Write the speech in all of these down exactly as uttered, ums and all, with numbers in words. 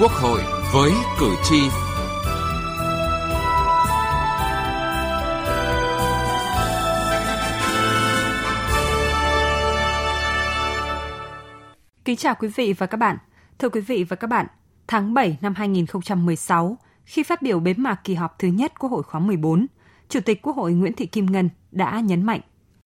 Quốc hội với cử tri. Kính chào quý vị và các bạn. Thưa quý vị và các bạn, tháng bảy năm hai nghìn không trăm mười sáu, khi phát biểu bế mạc kỳ họp thứ nhất Quốc hội khóa mười bốn, Chủ tịch Quốc hội Nguyễn Thị Kim Ngân đã nhấn mạnh: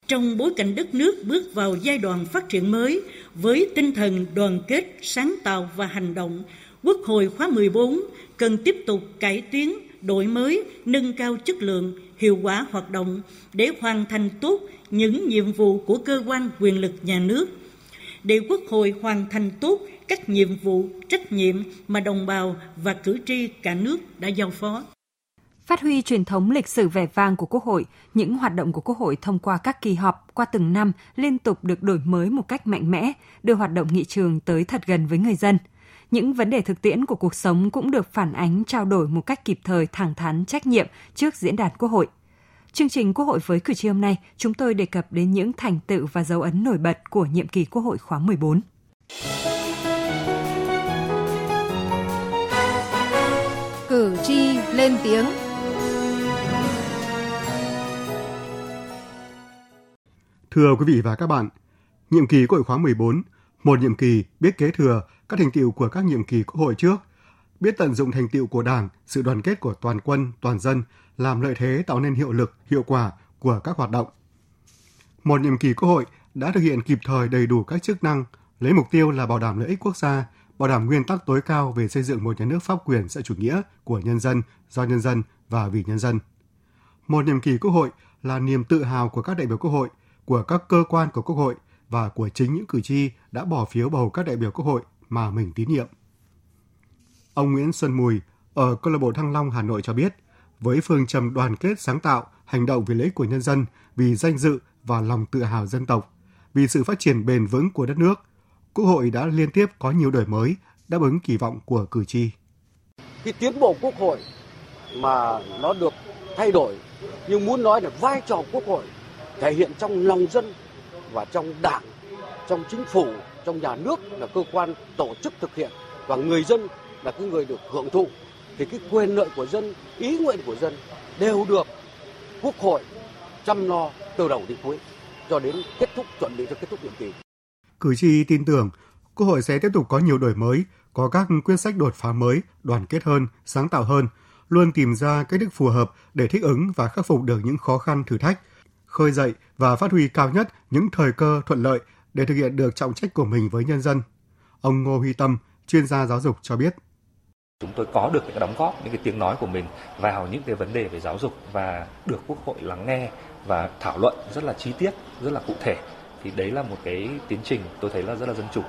trong bối cảnh đất nước bước vào giai đoạn phát triển mới, với tinh thần đoàn kết, sáng tạo và hành động, Quốc hội khóa mười bốn cần tiếp tục cải tiến, đổi mới, nâng cao chất lượng, hiệu quả hoạt động để hoàn thành tốt những nhiệm vụ của cơ quan quyền lực nhà nước. Để Quốc hội hoàn thành tốt các nhiệm vụ, trách nhiệm mà đồng bào và cử tri cả nước đã giao phó. Phát huy truyền thống lịch sử vẻ vang của Quốc hội, những hoạt động của Quốc hội thông qua các kỳ họp qua từng năm liên tục được đổi mới một cách mạnh mẽ, đưa hoạt động nghị trường tới thật gần với người dân. Những vấn đề thực tiễn của cuộc sống cũng được phản ánh, trao đổi một cách kịp thời, thẳng thắn, trách nhiệm trước diễn đàn Quốc hội. Chương trình Quốc hội với cử tri hôm nay, chúng tôi đề cập đến những thành tựu và dấu ấn nổi bật của nhiệm kỳ Quốc hội khóa mười bốn. Cử tri lên tiếng. Thưa quý vị và các bạn, nhiệm kỳ Quốc hội khóa mười bốn, một nhiệm kỳ biết kế thừa các thành tựu của các nhiệm kỳ Quốc hội trước, biết tận dụng thành tựu của Đảng, sự đoàn kết của toàn quân, toàn dân làm lợi thế tạo nên hiệu lực, hiệu quả của các hoạt động. Một nhiệm kỳ Quốc hội đã thực hiện kịp thời đầy đủ các chức năng, lấy mục tiêu là bảo đảm lợi ích quốc gia, bảo đảm nguyên tắc tối cao về xây dựng một nhà nước pháp quyền xã hội chủ nghĩa của nhân dân, do nhân dân và vì nhân dân. Một nhiệm kỳ Quốc hội là niềm tự hào của các đại biểu Quốc hội, của các cơ quan của Quốc hội và của chính những cử tri đã bỏ phiếu bầu các đại biểu Quốc hội mà mình tín nhiệm. Ông Nguyễn Xuân Mùi ở câu lạc bộ Thăng Long Hà Nội cho biết, với phương châm đoàn kết sáng tạo, hành động vì lợi ích của nhân dân, vì danh dự và lòng tự hào dân tộc, vì sự phát triển bền vững của đất nước, Quốc hội đã liên tiếp có nhiều đổi mới, đáp ứng kỳ vọng của cử tri. Cái tiến bộ Quốc hội mà nó được thay đổi, nhưng muốn nói là vai trò Quốc hội thể hiện trong lòng dân và trong Đảng, trong chính phủ, trong nhà nước là cơ quan tổ chức thực hiện và người dân là cái người được hưởng thụ, thì cái quyền lợi của dân, ý nguyện của dân đều được Quốc hội chăm lo từ đầu đến cuối cho đến kết thúc, chuẩn bị cho kết thúc nhiệm kỳ. Cử tri tin tưởng Quốc hội sẽ tiếp tục có nhiều đổi mới, có các quyết sách đột phá mới, đoàn kết hơn, sáng tạo hơn, luôn tìm ra cách thức phù hợp để thích ứng và khắc phục được những khó khăn thử thách, khơi dậy và phát huy cao nhất những thời cơ thuận lợi để thực hiện được trọng trách của mình với nhân dân. Ông Ngô Huy Tâm, chuyên gia giáo dục cho biết. Chúng tôi có được cái đóng góp, những cái tiếng nói của mình vào những cái vấn đề về giáo dục và được Quốc hội lắng nghe và thảo luận rất là chi tiết, rất là cụ thể. Thì đấy là một cái tiến trình tôi thấy là rất là dân chủ.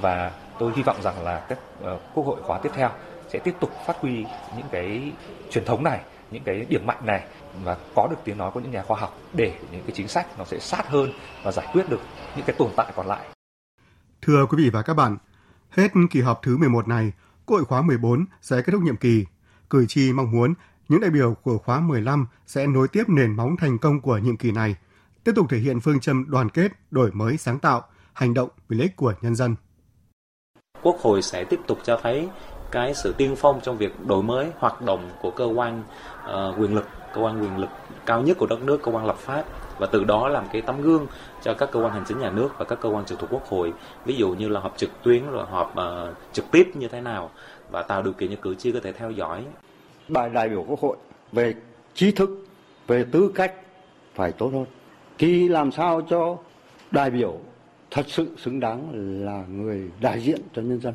Và tôi hy vọng rằng là các uh, Quốc hội khóa tiếp theo sẽ tiếp tục phát huy những cái truyền thống này, những cái điểm mạnh này và có được tiếng nói của những nhà khoa học để những cái chính sách nó sẽ sát hơn và giải quyết được những cái tồn tại còn lại. Thưa quý vị và các bạn, hết kỳ họp thứ mười một này, Quốc hội khóa mười bốn sẽ kết thúc nhiệm kỳ. Cử tri mong muốn những đại biểu của khóa mười lăm sẽ nối tiếp nền móng thành công của nhiệm kỳ này, tiếp tục thể hiện phương châm đoàn kết, đổi mới, sáng tạo, hành động vì lợi ích của nhân dân. Quốc hội sẽ tiếp tục cho thấy cái sự tiên phong trong việc đổi mới hoạt động của cơ quan uh, quyền lực, cơ quan quyền lực cao nhất của đất nước, cơ quan lập pháp, và từ đó làm cái tấm gương cho các cơ quan hành chính nhà nước và các cơ quan trực thuộc Quốc hội, ví dụ như là họp trực tuyến rồi họp uh, trực tiếp như thế nào, và tạo điều kiện cho cử tri có thể theo dõi. Bài đại biểu Quốc hội về trí thức, về tư cách phải tốt hơn, thì làm sao cho đại biểu thật sự xứng đáng là người đại diện cho nhân dân.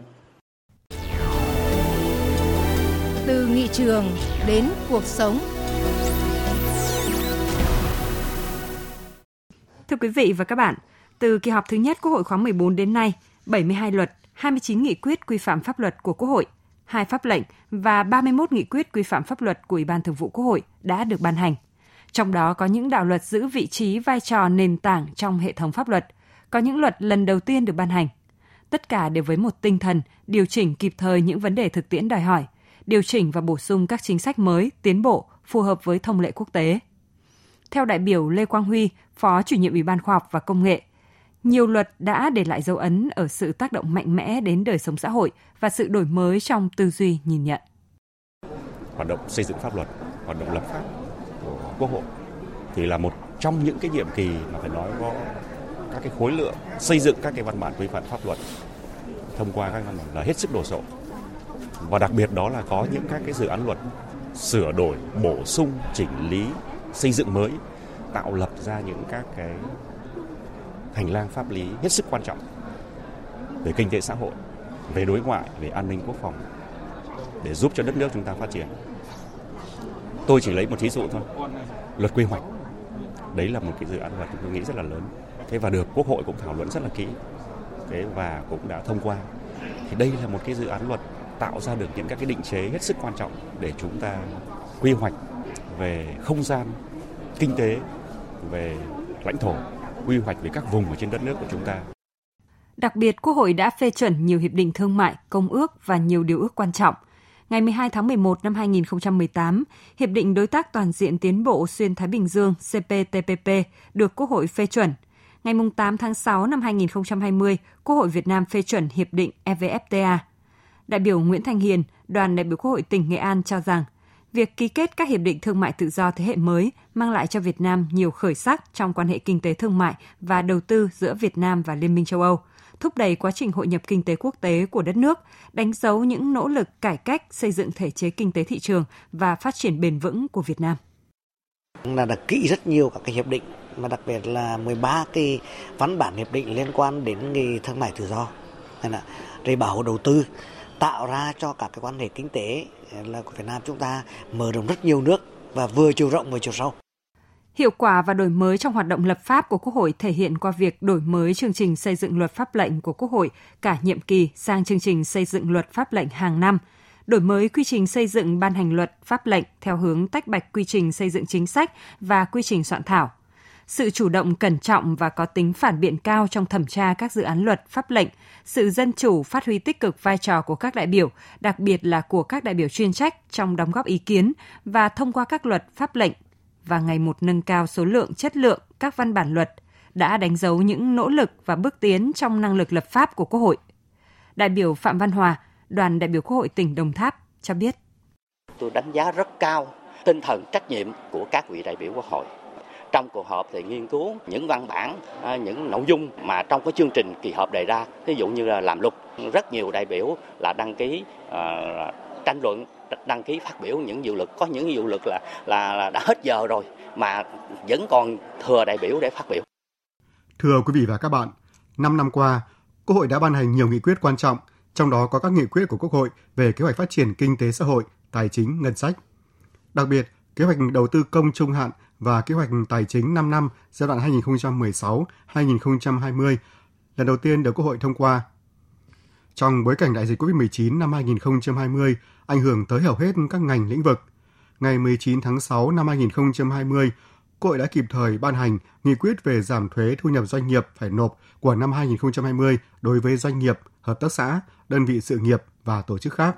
Từ nghị trường đến cuộc sống. Thưa quý vị và các bạn, từ kỳ họp thứ nhất Quốc hội khóa mười bốn đến nay, bảy mươi hai luật, hai mươi chín nghị quyết quy phạm pháp luật của Quốc hội, hai pháp lệnh và ba mươi mốt nghị quyết quy phạm pháp luật của Ủy ban Thường vụ Quốc hội đã được ban hành. Trong đó có những đạo luật giữ vị trí vai trò nền tảng trong hệ thống pháp luật, có những luật lần đầu tiên được ban hành. Tất cả đều với một tinh thần điều chỉnh kịp thời những vấn đề thực tiễn đòi hỏi, điều chỉnh và bổ sung các chính sách mới, tiến bộ, phù hợp với thông lệ quốc tế. Theo đại biểu Lê Quang Huy, Phó Chủ nhiệm Ủy ban Khoa học và Công nghệ, nhiều luật đã để lại dấu ấn ở sự tác động mạnh mẽ đến đời sống xã hội và sự đổi mới trong tư duy nhìn nhận. Hoạt động xây dựng pháp luật, hoạt động lập pháp của Quốc hội thì là một trong những cái nhiệm kỳ mà phải nói có các cái khối lượng xây dựng các cái văn bản quy phạm pháp luật thông qua các văn bản là hết sức đồ sộ. Và đặc biệt đó là có những các cái dự án luật sửa đổi, bổ sung, chỉnh lý, xây dựng mới, tạo lập ra những các cái hành lang pháp lý hết sức quan trọng về kinh tế xã hội, về đối ngoại, về an ninh quốc phòng để giúp cho đất nước chúng ta phát triển. Tôi chỉ lấy một thí dụ thôi, luật quy hoạch. Đấy là một cái dự án luật tôi nghĩ rất là lớn. Thế và được Quốc hội cũng thảo luận rất là kỹ. Thế và cũng đã thông qua. Thì đây là một cái dự án luật tạo ra được những các cái định chế hết sức quan trọng để chúng ta quy hoạch về không gian kinh tế, về lãnh thổ, quy hoạch về các vùng ở trên đất nước của chúng ta. Đặc biệt, Quốc hội đã phê chuẩn nhiều hiệp định thương mại, công ước và nhiều điều ước quan trọng. Ngày mười hai tháng mười một năm hai nghìn không trăm mười tám, Hiệp định Đối tác Toàn diện Tiến bộ Xuyên Thái Bình Dương C P T P P được Quốc hội phê chuẩn. Ngày tám tháng sáu năm hai nghìn không trăm hai mươi, Quốc hội Việt Nam phê chuẩn Hiệp định E V F T A. Đại biểu Nguyễn Thanh Hiền, đoàn đại biểu Quốc hội tỉnh Nghệ An cho rằng, việc ký kết các hiệp định thương mại tự do thế hệ mới mang lại cho Việt Nam nhiều khởi sắc trong quan hệ kinh tế thương mại và đầu tư giữa Việt Nam và Liên minh châu Âu, thúc đẩy quá trình hội nhập kinh tế quốc tế của đất nước, đánh dấu những nỗ lực cải cách, xây dựng thể chế kinh tế thị trường và phát triển bền vững của Việt Nam. Là đã ký rất nhiều các cái hiệp định, mà đặc biệt là mười ba cái văn bản hiệp định liên quan đến nghề thương mại tự do, rồi bảo hộ đầu tư, tạo ra cho các cái quan hệ kinh tế là của Việt Nam chúng ta mở rộng rất nhiều nước và vừa chiều rộng vừa chiều sâu. Hiệu quả và đổi mới trong hoạt động lập pháp của Quốc hội thể hiện qua việc đổi mới chương trình xây dựng luật pháp lệnh của Quốc hội cả nhiệm kỳ sang chương trình xây dựng luật pháp lệnh hàng năm, đổi mới quy trình xây dựng ban hành luật pháp lệnh theo hướng tách bạch quy trình xây dựng chính sách và quy trình soạn thảo. Sự chủ động cẩn trọng và có tính phản biện cao trong thẩm tra các dự án luật pháp lệnh, sự dân chủ phát huy tích cực vai trò của các đại biểu, đặc biệt là của các đại biểu chuyên trách trong đóng góp ý kiến và thông qua các luật pháp lệnh, và ngày một nâng cao số lượng chất lượng các văn bản luật đã đánh dấu những nỗ lực và bước tiến trong năng lực lập pháp của Quốc hội. Đại biểu Phạm Văn Hòa, đoàn đại biểu Quốc hội tỉnh Đồng Tháp cho biết. Tôi đánh giá rất cao tinh thần trách nhiệm của các vị đại biểu Quốc hội. Trong cuộc họp thì nghiên cứu những văn bản, những nội dung mà trong cái chương trình kỳ họp đề ra, ví dụ như là làm luật, rất nhiều đại biểu là đăng ký uh, tranh luận, đăng ký phát biểu những dự luật, có những dự luật là, là là đã hết giờ rồi mà vẫn còn thừa đại biểu để phát biểu. Thưa quý vị và các bạn, năm năm qua, Quốc hội đã ban hành nhiều nghị quyết quan trọng, trong đó có các nghị quyết của Quốc hội về kế hoạch phát triển kinh tế xã hội, tài chính, ngân sách. Đặc biệt, kế hoạch đầu tư công trung hạn và kế hoạch tài chính năm năm giai đoạn hai nghìn không trăm mười sáu đến hai nghìn không trăm hai mươi lần đầu tiên được Quốc hội thông qua. Trong bối cảnh đại dịch covid mười chín năm hai nghìn không trăm hai mươi ảnh hưởng tới hầu hết các ngành lĩnh vực, ngày mười chín tháng sáu năm hai nghìn không trăm hai mươi, Quốc hội đã kịp thời ban hành nghị quyết về giảm thuế thu nhập doanh nghiệp phải nộp của năm hai nghìn không trăm hai mươi đối với doanh nghiệp, hợp tác xã, đơn vị sự nghiệp và tổ chức khác.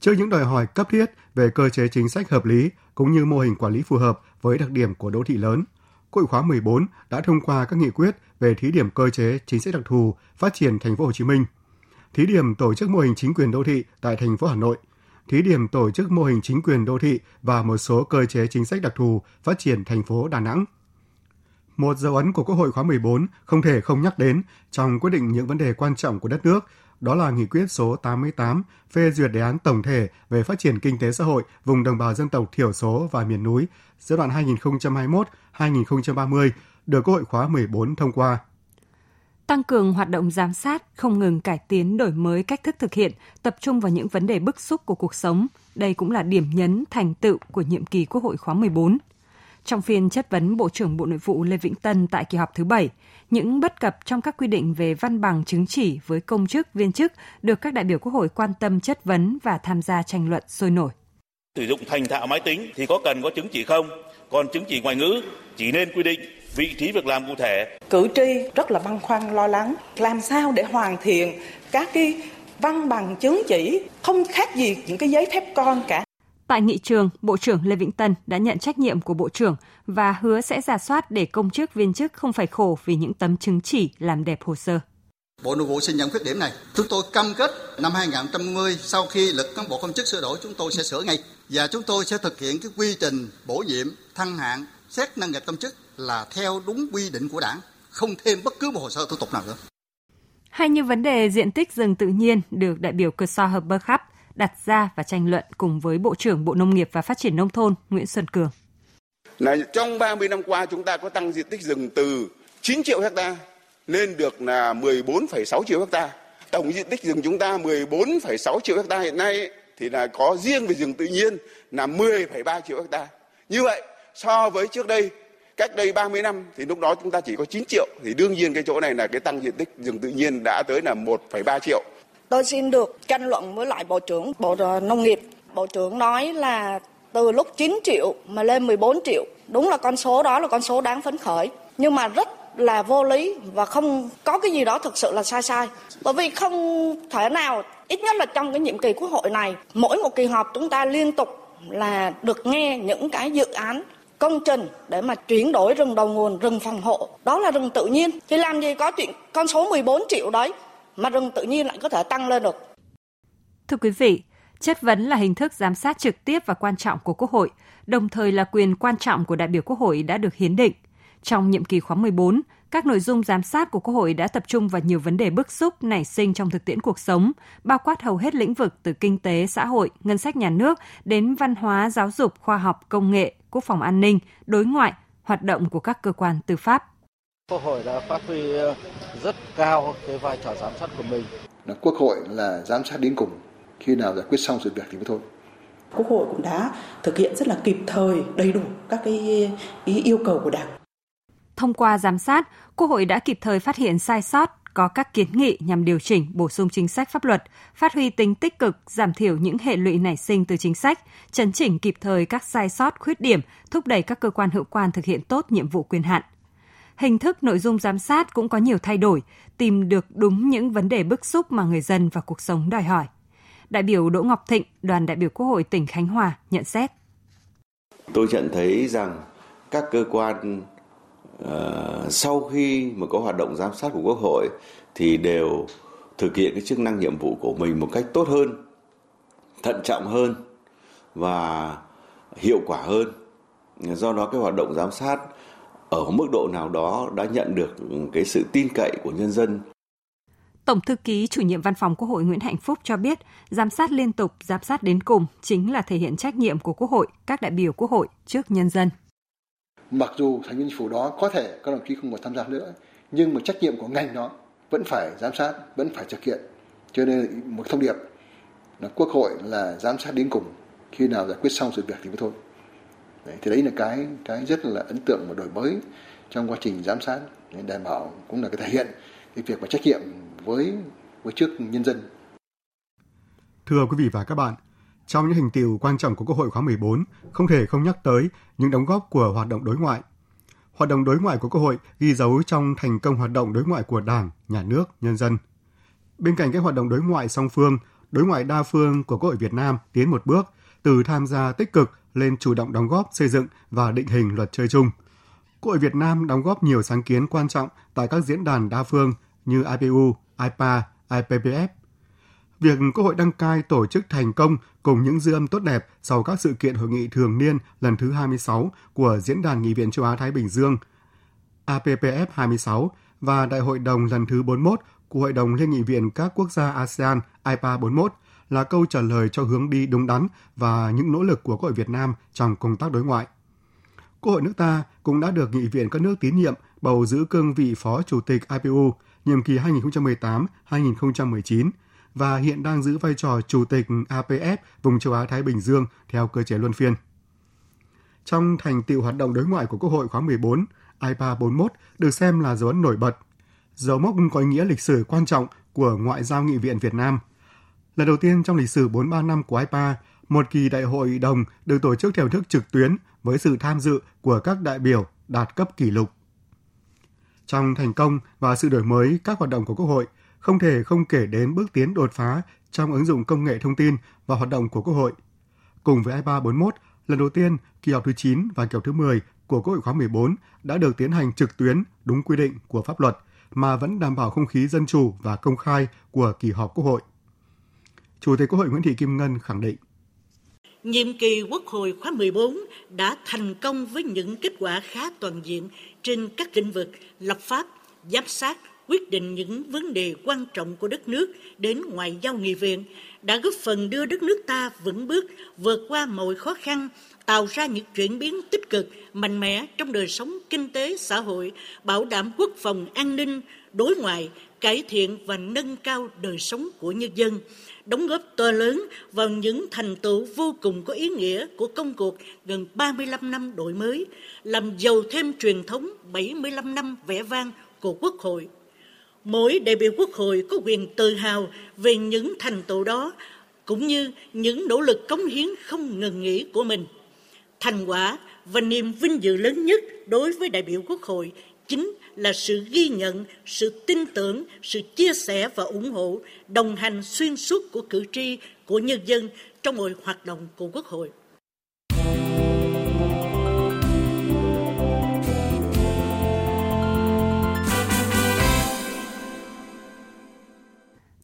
Trước những đòi hỏi cấp thiết về cơ chế chính sách hợp lý cũng như mô hình quản lý phù hợp với đặc điểm của đô thị lớn, Quốc hội khóa mười bốn đã thông qua các nghị quyết về thí điểm cơ chế chính sách đặc thù phát triển thành phố Hồ Chí Minh, thí điểm tổ chức mô hình chính quyền đô thị tại thành phố Hà Nội, thí điểm tổ chức mô hình chính quyền đô thị và một số cơ chế chính sách đặc thù phát triển thành phố Đà Nẵng. Một dấu ấn của Quốc hội khóa mười bốn không thể không nhắc đến trong quyết định những vấn đề quan trọng của đất nước, đó là nghị quyết số tám mươi tám phê duyệt đề án tổng thể về phát triển kinh tế xã hội vùng đồng bào dân tộc thiểu số và miền núi giai đoạn hai nghìn không trăm hai mươi mốt đến hai nghìn không trăm ba mươi được Quốc hội khóa mười bốn thông qua. Tăng cường hoạt động giám sát, không ngừng cải tiến đổi mới cách thức thực hiện, tập trung vào những vấn đề bức xúc của cuộc sống. Đây cũng là điểm nhấn thành tựu của nhiệm kỳ Quốc hội khóa mười bốn. Trong phiên chất vấn Bộ trưởng Bộ Nội vụ Lê Vĩnh Tân tại kỳ họp thứ bảy, những bất cập trong các quy định về văn bằng chứng chỉ với công chức, viên chức được các đại biểu Quốc hội quan tâm chất vấn và tham gia tranh luận sôi nổi. Sử dụng thành thạo máy tính thì có cần có chứng chỉ không? Còn chứng chỉ ngoại ngữ chỉ nên quy định vị trí việc làm cụ thể. Cử tri rất là băn khoăn lo lắng, làm sao để hoàn thiện các cái văn bằng chứng chỉ không khác gì những cái giấy phép con cả. Tại nghị trường, Bộ trưởng Lê Vĩnh Tân đã nhận trách nhiệm của Bộ trưởng và hứa sẽ rà soát để công chức viên chức không phải khổ vì những tấm chứng chỉ làm đẹp hồ sơ. Bộ Nội vụ xin nhận khuyết điểm này. Chúng tôi cam kết năm hai không hai không sau khi luật cán bộ công chức sửa đổi chúng tôi sẽ sửa ngay và chúng tôi sẽ thực hiện cái quy trình bổ nhiệm, thăng hạng, xét năng lực công chức là theo đúng quy định của Đảng, không thêm bất cứ một hồ sơ thủ tục nào nữa. Hay như vấn đề diện tích rừng tự nhiên được đại biểu cơ so hợp bơ khắp đặt ra và tranh luận cùng với Bộ trưởng Bộ Nông nghiệp và Phát triển Nông thôn Nguyễn Xuân Cường. Là trong ba mươi năm qua chúng ta có tăng diện tích rừng từ chín triệu hectare lên được là mười bốn phẩy sáu triệu hectare. Tổng diện tích rừng chúng ta mười bốn phẩy sáu triệu hectare hiện nay thì là có riêng về rừng tự nhiên là mười phẩy ba triệu hectare. Như vậy so với trước đây, cách đây ba mươi năm thì lúc đó chúng ta chỉ có chín triệu. Thì đương nhiên cái chỗ này là cái tăng diện tích rừng tự nhiên đã tới là một phẩy ba triệu. Tôi xin được tranh luận với lại Bộ trưởng Bộ Nông nghiệp. Bộ trưởng nói là từ lúc chín triệu mà lên mười bốn triệu. Đúng là con số đó là con số đáng phấn khởi. Nhưng mà rất là vô lý và không có cái gì đó thực sự là sai sai. Bởi vì không thể nào, ít nhất là trong cái nhiệm kỳ Quốc hội này, mỗi một kỳ họp chúng ta liên tục là được nghe những cái dự án công trình để mà chuyển đổi rừng đầu nguồn, rừng phòng hộ. Đó là rừng tự nhiên. Thì làm gì có chuyện con số mười bốn triệu đấy mà rừng tự nhiên lại có thể tăng lên được. Thưa quý vị, chất vấn là hình thức giám sát trực tiếp và quan trọng của Quốc hội, đồng thời là quyền quan trọng của đại biểu Quốc hội đã được hiến định. Trong nhiệm kỳ khóa mười bốn, các nội dung giám sát của Quốc hội đã tập trung vào nhiều vấn đề bức xúc nảy sinh trong thực tiễn cuộc sống, bao quát hầu hết lĩnh vực từ kinh tế, xã hội, ngân sách nhà nước đến văn hóa, giáo dục, khoa học, công nghệ, quốc phòng an ninh, đối ngoại, hoạt động của các cơ quan tư pháp. Quốc hội đã phát huy rất cao cái vai trò giám sát của mình. Quốc hội là giám sát đến cùng, khi nào giải quyết xong sự việc thì mới thôi. Quốc hội cũng đã thực hiện rất là kịp thời, đầy đủ các cái ý yêu cầu của Đảng. Thông qua giám sát, Quốc hội đã kịp thời phát hiện sai sót, có các kiến nghị nhằm điều chỉnh, bổ sung chính sách pháp luật, phát huy tính tích cực, giảm thiểu những hệ lụy nảy sinh từ chính sách, chấn chỉnh kịp thời các sai sót, khuyết điểm, thúc đẩy các cơ quan hữu quan thực hiện tốt nhiệm vụ quyền hạn. Hình thức nội dung giám sát cũng có nhiều thay đổi, tìm được đúng những vấn đề bức xúc mà người dân và cuộc sống đòi hỏi. Đại biểu Đỗ Ngọc Thịnh, đoàn đại biểu Quốc hội tỉnh Khánh Hòa nhận xét. Tôi nhận thấy rằng các cơ quan uh, sau khi mà có hoạt động giám sát của Quốc hội thì đều thực hiện cái chức năng nhiệm vụ của mình một cách tốt hơn, thận trọng hơn và hiệu quả hơn. Do đó cái hoạt động giám sát ở mức độ nào đó đã nhận được cái sự tin cậy của nhân dân. Tổng thư ký chủ nhiệm Văn phòng Quốc hội Nguyễn Hạnh Phúc cho biết, giám sát liên tục, giám sát đến cùng chính là thể hiện trách nhiệm của Quốc hội, các đại biểu Quốc hội trước nhân dân. Mặc dù thành viên chính phủ đó có thể các đồng chí không còn tham gia nữa, nhưng mà trách nhiệm của ngành đó vẫn phải giám sát, vẫn phải thực hiện. Cho nên một thông điệp là Quốc hội là giám sát đến cùng, khi nào giải quyết xong sự việc thì mới thôi. Đấy, thì đấy là cái cái rất là ấn tượng và đổi mới trong quá trình giám sát, đảm bảo cũng là cái thể hiện cái việc và trách nhiệm với với trước nhân dân. Thưa quý vị và các bạn, trong những thành tựu quan trọng của Quốc hội khóa mười bốn, không thể không nhắc tới những đóng góp của hoạt động đối ngoại. Hoạt động đối ngoại của Quốc hội ghi dấu trong thành công hoạt động đối ngoại của Đảng, Nhà nước, nhân dân. Bên cạnh các hoạt động đối ngoại song phương, đối ngoại đa phương của Quốc hội Việt Nam tiến một bước từ tham gia tích cực lên chủ động đóng góp xây dựng và định hình luật chơi chung. Quốc hội Việt Nam đóng góp nhiều sáng kiến quan trọng tại các diễn đàn đa phương như i pê u, i pê a, i pê pê ép. Việc Quốc hội đăng cai tổ chức thành công cùng những dư âm tốt đẹp sau các sự kiện hội nghị thường niên lần thứ hai mươi sáu của Diễn đàn Nghị viện Châu Á-Thái Bình Dương, a pê pê ép hai mươi sáu và Đại hội đồng lần thứ bốn mươi mốt của Hội đồng Liên nghị viện các quốc gia a sê an, i pê a bốn mươi mốt, là câu trả lời cho hướng đi đúng đắn và những nỗ lực của Quốc hội Việt Nam trong công tác đối ngoại. Quốc hội nước ta cũng đã được Nghị viện các nước tín nhiệm bầu giữ cương vị Phó Chủ tịch i pê u nhiệm kỳ hai nghìn không trăm mười tám đến hai nghìn không trăm mười chín và hiện đang giữ vai trò Chủ tịch a pê ép vùng châu Á-Thái Bình Dương theo cơ chế luân phiên. Trong thành tựu hoạt động đối ngoại của Quốc hội khóa mười bốn, i pê a bốn mươi mốt được xem là dấu ấn nổi bật, dấu mốc có ý nghĩa lịch sử quan trọng của ngoại giao Nghị viện Việt Nam. Lần đầu tiên trong lịch sử bốn mươi ba năm của i pê a, một kỳ đại hội đồng được tổ chức theo hình thức trực tuyến với sự tham dự của các đại biểu đạt cấp kỷ lục. Trong thành công và sự đổi mới các hoạt động của Quốc hội, không thể không kể đến bước tiến đột phá trong ứng dụng công nghệ thông tin và hoạt động của Quốc hội. Cùng với I P A bốn mươi mốt, lần đầu tiên, kỳ họp thứ chín và kỳ họp thứ mười của Quốc hội khóa mười bốn đã được tiến hành trực tuyến đúng quy định của pháp luật mà vẫn đảm bảo không khí dân chủ và công khai của kỳ họp Quốc hội. Chủ tịch Quốc hội Nguyễn Thị Kim Ngân khẳng định: nhiệm kỳ Quốc hội khóa mười bốn đã thành công với những kết quả khá toàn diện trên các lĩnh vực lập pháp, giám sát, quyết định những vấn đề quan trọng của đất nước đến ngoại giao nghị viện, đã góp phần đưa đất nước ta vững bước vượt qua mọi khó khăn, tạo ra những chuyển biến tích cực, mạnh mẽ trong đời sống kinh tế, xã hội, bảo đảm quốc phòng an ninh, đối ngoại, cải thiện và nâng cao đời sống của nhân dân, đóng góp to lớn vào những thành tựu vô cùng có ý nghĩa của công cuộc gần ba mươi lăm năm đổi mới, làm giàu thêm truyền thống bảy mươi lăm năm vẻ vang của Quốc hội. Mỗi đại biểu Quốc hội có quyền tự hào về những thành tựu đó, cũng như những nỗ lực cống hiến không ngừng nghỉ của mình. Thành quả và niềm vinh dự lớn nhất đối với đại biểu Quốc hội chính là sự ghi nhận, sự tin tưởng, sự chia sẻ và ủng hộ, đồng hành xuyên suốt của cử tri, của nhân dân trong mọi hoạt động của Quốc hội.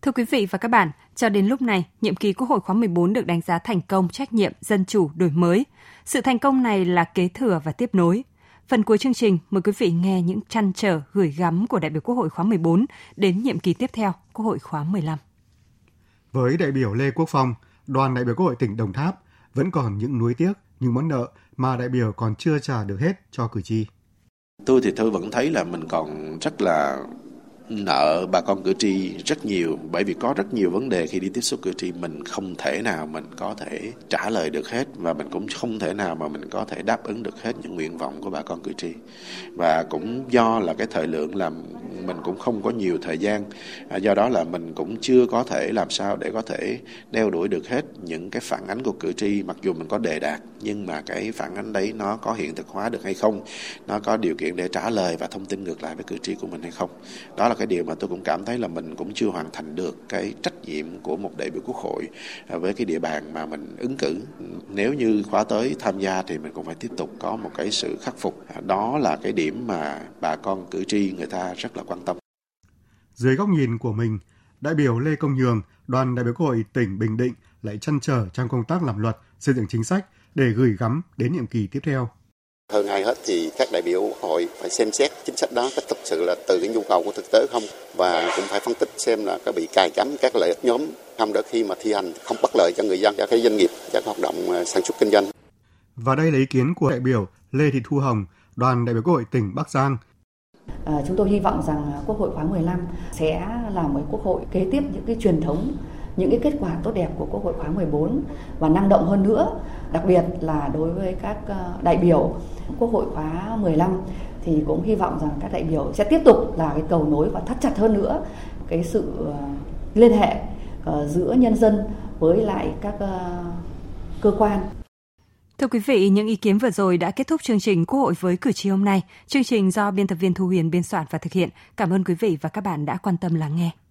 Thưa quý vị và các bạn, cho đến lúc này, nhiệm kỳ Quốc hội khóa mười bốn được đánh giá thành công, trách nhiệm, dân chủ, đổi mới. Sự thành công này là kế thừa và tiếp nối. Phần cuối chương trình, mời quý vị nghe những trăn trở gửi gắm của đại biểu Quốc hội khóa mười bốn đến nhiệm kỳ tiếp theo, Quốc hội khóa mười lăm. Với đại biểu Lê Quốc Phong, đoàn đại biểu Quốc hội tỉnh Đồng Tháp vẫn còn những nuối tiếc, những món nợ mà đại biểu còn chưa trả được hết cho cử tri. Tôi thì tôi vẫn thấy là mình còn rất là nợ bà con cử tri rất nhiều, bởi vì có rất nhiều vấn đề khi đi tiếp xúc cử tri mình không thể nào mình có thể trả lời được hết, và mình cũng không thể nào mà mình có thể đáp ứng được hết những nguyện vọng của bà con cử tri. Và cũng do là cái thời lượng là mình cũng không có nhiều thời gian, do đó là mình cũng chưa có thể làm sao để có thể đeo đuổi được hết những cái phản ánh của cử tri. Mặc dù mình có đề đạt, nhưng mà cái phản ánh đấy nó có hiện thực hóa được hay không, nó có điều kiện để trả lời và thông tin ngược lại với cử tri của mình hay không. Đó là cái điều mà tôi cũng cảm thấy là mình cũng chưa hoàn thành được cái trách nhiệm của một đại biểu Quốc hội với cái địa bàn mà mình ứng cử. Nếu như khóa tới tham gia thì mình cũng phải tiếp tục có một cái sự khắc phục. Đó là cái điểm mà bà con cử tri người ta rất là quan tâm. Dưới góc nhìn của mình, đại biểu Lê Công Nhường, đoàn đại biểu Quốc hội tỉnh Bình Định lại trăn trở trong công tác làm luật, xây dựng chính sách để gửi gắm đến nhiệm kỳ tiếp theo. Hơn ai hết thì các đại biểu Quốc hội phải xem xét chính sách đó có thực sự là từ cái nhu cầu của thực tế không, và cũng phải phân tích xem là có bị cài cắm các lợi ích nhóm không, để khi mà thi hành không bất lợi cho người dân, cho các doanh nghiệp, cho các hoạt động sản xuất kinh doanh. Và đây là ý kiến của đại biểu Lê Thị Thu Hồng, đoàn đại biểu Quốc hội tỉnh Bắc Giang. À, chúng tôi hy vọng rằng Quốc hội khóa mười lăm sẽ là một Quốc hội kế tiếp những cái truyền thống, những cái kết quả tốt đẹp của Quốc hội khóa mười bốn và năng động hơn nữa, đặc biệt là đối với các đại biểu Quốc hội khóa mười lăm thì cũng hy vọng rằng các đại biểu sẽ tiếp tục là cái cầu nối và thắt chặt hơn nữa cái sự liên hệ giữa nhân dân với lại các cơ quan. Thưa quý vị, những ý kiến vừa rồi đã kết thúc chương trình Quốc hội với cử tri hôm nay. Chương trình do biên tập viên Thu Huyền biên soạn và thực hiện. Cảm ơn quý vị và các bạn đã quan tâm lắng nghe.